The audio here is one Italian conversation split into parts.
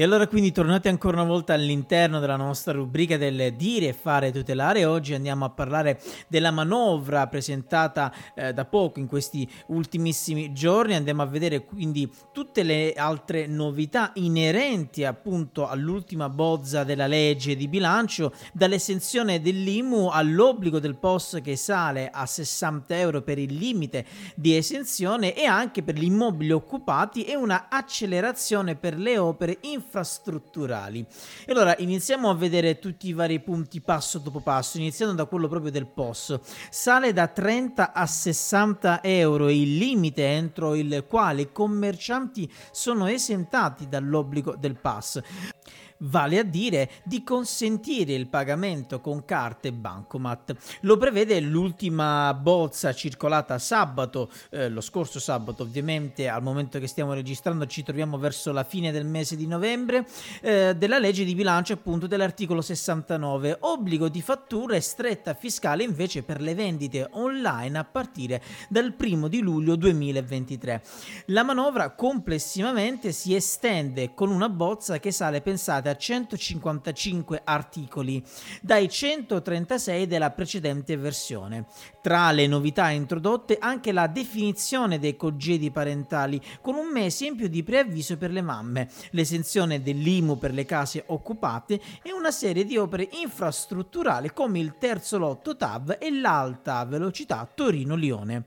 E allora quindi tornate ancora una volta all'interno della nostra rubrica del Dire Fare Tutelare. Oggi andiamo a parlare della manovra presentata da poco in questi ultimissimi giorni. Andiamo a vedere quindi tutte le altre novità inerenti appunto all'ultima bozza della legge di bilancio, dall'esenzione dell'IMU all'obbligo del POS che sale a 60 euro per il limite di esenzione e anche per gli immobili occupati, e una accelerazione per le opere infrastrutturali. E allora iniziamo a vedere tutti i vari punti passo dopo passo, iniziando da quello proprio del POS. Sale da 30 a 60 euro il limite entro il quale i commercianti sono esentati dall'obbligo del pass, vale a dire di consentire il pagamento con carte e bancomat. Lo prevede l'ultima bozza circolata sabato, lo scorso sabato ovviamente. Al momento che stiamo registrando ci troviamo verso la fine del mese di novembre, della legge di bilancio, appunto dell'articolo 69, obbligo di fattura e stretta fiscale invece per le vendite online a partire dal 1° di luglio 2023. La manovra complessivamente si estende con una bozza che sale, pensate, a 155 articoli dai 136 della precedente versione. Tra le novità introdotte anche la definizione dei congedi parentali con un mese in più di preavviso per le mamme, l'esenzione dell'IMU per le case occupate e una serie di opere infrastrutturali come il terzo lotto TAV e l'alta velocità Torino-Lione.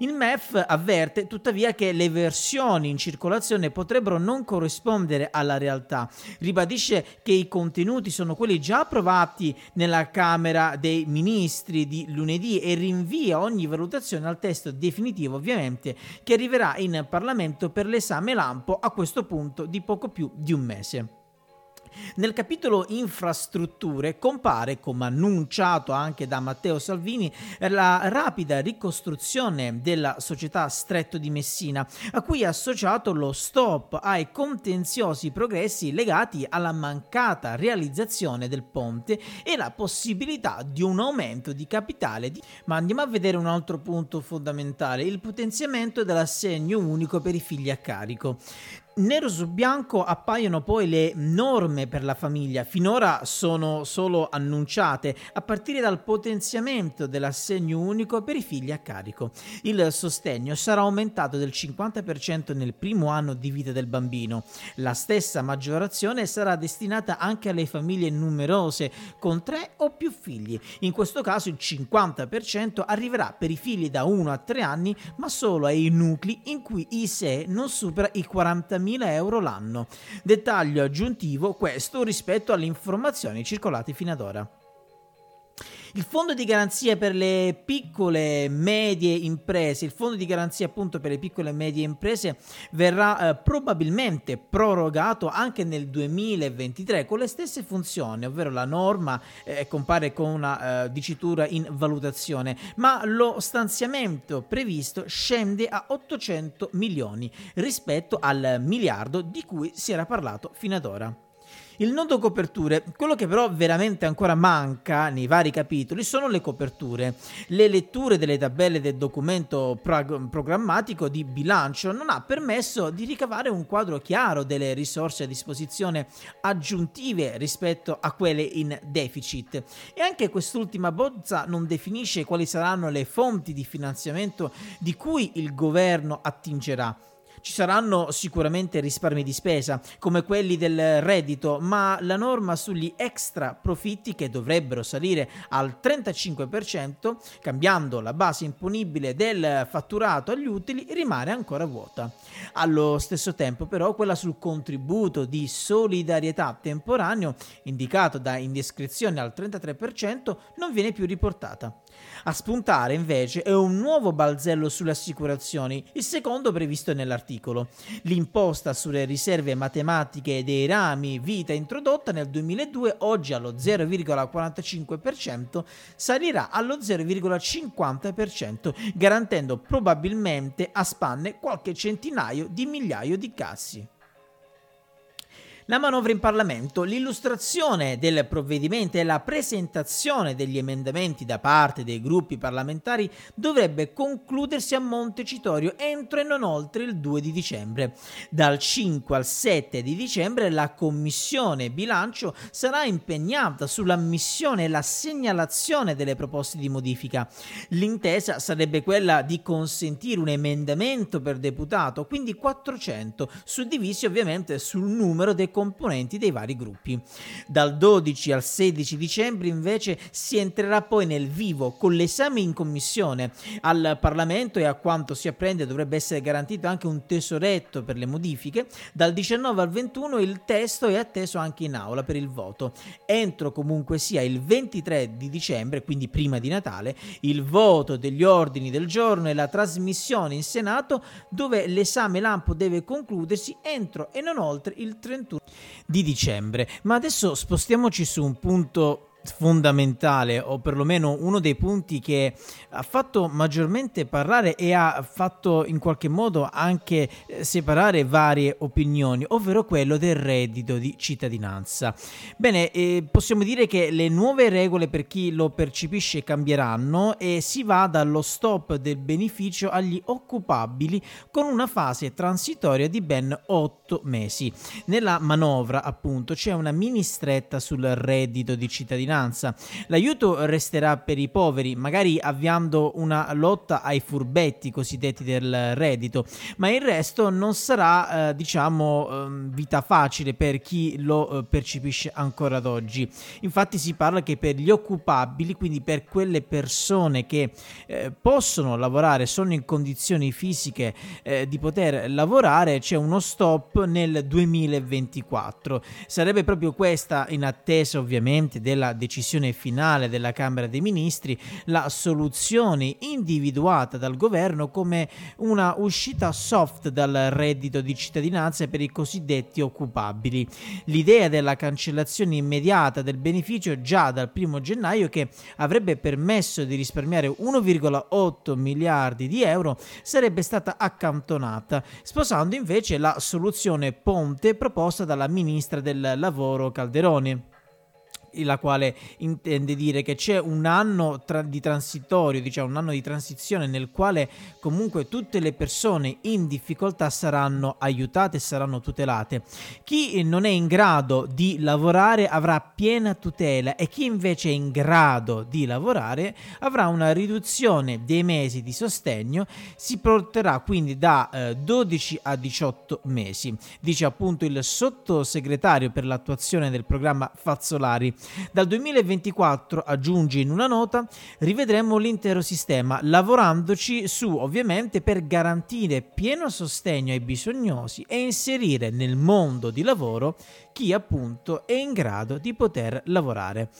Il MEF avverte tuttavia che le versioni in circolazione potrebbero non corrispondere alla realtà. Ribadisce che i contenuti sono quelli già approvati nella Camera dei Ministri di lunedì e rinvia ogni valutazione al testo definitivo, ovviamente, che arriverà in Parlamento per l'esame lampo, a questo punto di poco più di un mese. Nel capitolo infrastrutture compare, come annunciato anche da Matteo Salvini, la rapida ricostruzione della società Stretto di Messina, a cui è associato lo stop ai contenziosi progressi legati alla mancata realizzazione del ponte e la possibilità di un aumento di capitale. Ma andiamo a vedere un altro punto fondamentale, il potenziamento dell'assegno unico per i figli a carico. Nero su bianco appaiono poi le norme per la famiglia, finora sono solo annunciate, a partire dal potenziamento dell'assegno unico per i figli a carico. Il sostegno sarà aumentato del 50% nel primo anno di vita del bambino. La stessa maggiorazione sarà destinata anche alle famiglie numerose con 3 o più figli. In questo caso il 50% arriverà per i figli da 1 a 3 anni, ma solo ai nuclei in cui ISEE non supera i 40.000 euro l'anno. Dettaglio aggiuntivo questo rispetto alle informazioni circolate fino ad ora. Il fondo di garanzia per le piccole e medie imprese, verrà probabilmente prorogato anche nel 2023 con le stesse funzioni, ovvero la norma compare con una dicitura in valutazione, ma lo stanziamento previsto scende a 800 milioni rispetto al miliardo di cui si era parlato fino ad ora. Il nodo coperture, quello che però veramente ancora manca nei vari capitoli, sono le coperture. Le letture delle tabelle del documento programmatico di bilancio non ha permesso di ricavare un quadro chiaro delle risorse a disposizione aggiuntive rispetto a quelle in deficit. E anche quest'ultima bozza non definisce quali saranno le fonti di finanziamento di cui il governo attingerà. Ci saranno sicuramente risparmi di spesa, come quelli del reddito, ma la norma sugli extra profitti, che dovrebbero salire al 35%, cambiando la base imponibile del fatturato agli utili, rimane ancora vuota. Allo stesso tempo, però, quella sul contributo di solidarietà temporaneo, indicato da indiscrezione al 33%, non viene più riportata. A spuntare, invece, è un nuovo balzello sulle assicurazioni, il secondo previsto nell'articolo. L'imposta sulle riserve matematiche dei rami vita, introdotta nel 2002, oggi allo 0,45%, salirà allo 0,50%, garantendo probabilmente a spanne qualche centinaio di migliaio di casi. la manovra in Parlamento, l'illustrazione del provvedimento e la presentazione degli emendamenti da parte dei gruppi parlamentari dovrebbe concludersi a Montecitorio entro e non oltre il 2 di dicembre. Dal 5 al 7 di dicembre la Commissione Bilancio sarà impegnata sull'ammissione e la segnalazione delle proposte di modifica. L'intesa sarebbe quella di consentire un emendamento per deputato, quindi 400, suddivisi ovviamente sul numero dei componenti dei vari gruppi. Dal 12 al 16 dicembre invece si entrerà poi nel vivo con l'esame in commissione. Al Parlamento, e a quanto si apprende dovrebbe essere garantito anche un tesoretto per le modifiche, dal 19 al 21 il testo è atteso anche in aula per il voto. Entro comunque sia il 23 di dicembre, quindi prima di Natale, il voto degli ordini del giorno e la trasmissione in Senato, dove l'esame lampo deve concludersi entro e non oltre il 31 di dicembre. Ma adesso spostiamoci su un punto fondamentale, o perlomeno uno dei punti che ha fatto maggiormente parlare e ha fatto in qualche modo anche separare varie opinioni, ovvero quello del reddito di cittadinanza. Bene, possiamo dire che le nuove regole per chi lo percepisce cambieranno e si va dallo stop del beneficio agli occupabili con una fase transitoria di ben 8 mesi. Nella manovra appunto c'è una mini stretta sul reddito di cittadinanza. L'aiuto resterà per i poveri, magari avviando una lotta ai furbetti cosiddetti del reddito, ma il resto non sarà, vita facile per chi lo percepisce ancora ad oggi. Infatti si parla che per gli occupabili, quindi per quelle persone che possono lavorare, sono in condizioni fisiche di poter lavorare, c'è uno stop nel 2024. Sarebbe proprio questa, in attesa ovviamente della decisione finale della Camera dei Ministri, la soluzione individuata dal governo come una uscita soft dal reddito di cittadinanza per i cosiddetti occupabili. L'idea della cancellazione immediata del beneficio già dal 1 gennaio, che avrebbe permesso di risparmiare 1,8 miliardi di euro, sarebbe stata accantonata, sposando invece la soluzione ponte proposta dalla ministra del lavoro Calderone, la quale intende dire che c'è un anno un anno di transizione nel quale comunque tutte le persone in difficoltà saranno aiutate e saranno tutelate. Chi non è in grado di lavorare avrà piena tutela e chi invece è in grado di lavorare avrà una riduzione dei mesi di sostegno, si porterà quindi da 12 a 18 mesi, dice appunto il sottosegretario per l'attuazione del programma Fazzolari. Dal 2024, aggiunge in una nota, rivedremo l'intero sistema, lavorandoci su ovviamente per garantire pieno sostegno ai bisognosi e inserire nel mondo di lavoro chi appunto è in grado di poter lavorare.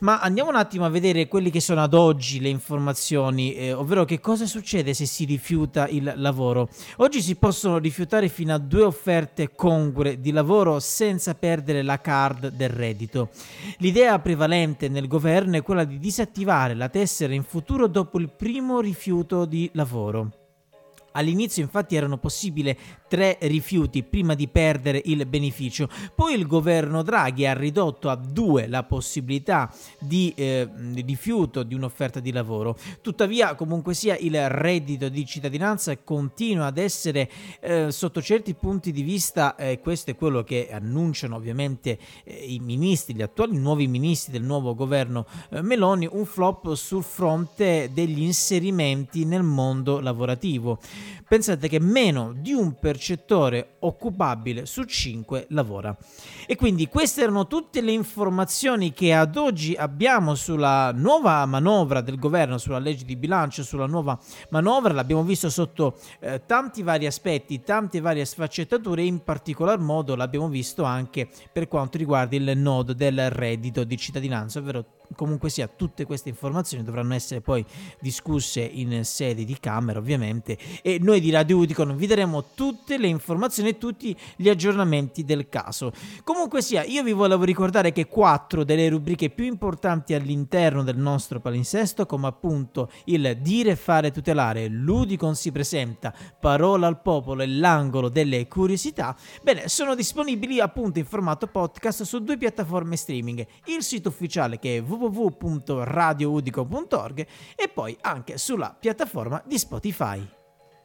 Ma andiamo un attimo a vedere quelli che sono ad oggi le informazioni, ovvero che cosa succede se si rifiuta il lavoro. Oggi si possono rifiutare fino a 2 offerte congrue di lavoro senza perdere la card del reddito. L'idea prevalente nel governo è quella di disattivare la tessera in futuro dopo il primo rifiuto di lavoro. All'inizio infatti erano possibili 3 rifiuti prima di perdere il beneficio, poi il governo Draghi ha ridotto a 2 la possibilità di rifiuto di un'offerta di lavoro. Tuttavia comunque sia il reddito di cittadinanza continua ad essere sotto certi punti di vista, questo è quello che annunciano ovviamente i ministri, gli attuali nuovi ministri del nuovo governo Meloni, un flop sul fronte degli inserimenti nel mondo lavorativo. Pensate che meno di un percettore occupabile su 5 lavora. E quindi queste erano tutte le informazioni che ad oggi abbiamo sulla nuova manovra del governo, sulla legge di bilancio, sulla nuova manovra. L'abbiamo visto sotto tanti vari aspetti, tante varie sfaccettature, in particolar modo l'abbiamo visto anche per quanto riguarda il nodo del reddito di cittadinanza, ovvero Comunque sia, tutte queste informazioni dovranno essere poi discusse in sede di Camera, ovviamente, e noi di Radio Udicon vi daremo tutte le informazioni e tutti gli aggiornamenti del caso. Comunque sia, io vi volevo ricordare che 4 delle rubriche più importanti all'interno del nostro palinsesto, come appunto il Dire Fare Tutelare, l'Udicon si presenta, Parola al Popolo e l'angolo delle curiosità, bene, sono disponibili appunto in formato podcast su 2 piattaforme streaming, il sito ufficiale che è www.radioudico.org e poi anche sulla piattaforma di Spotify.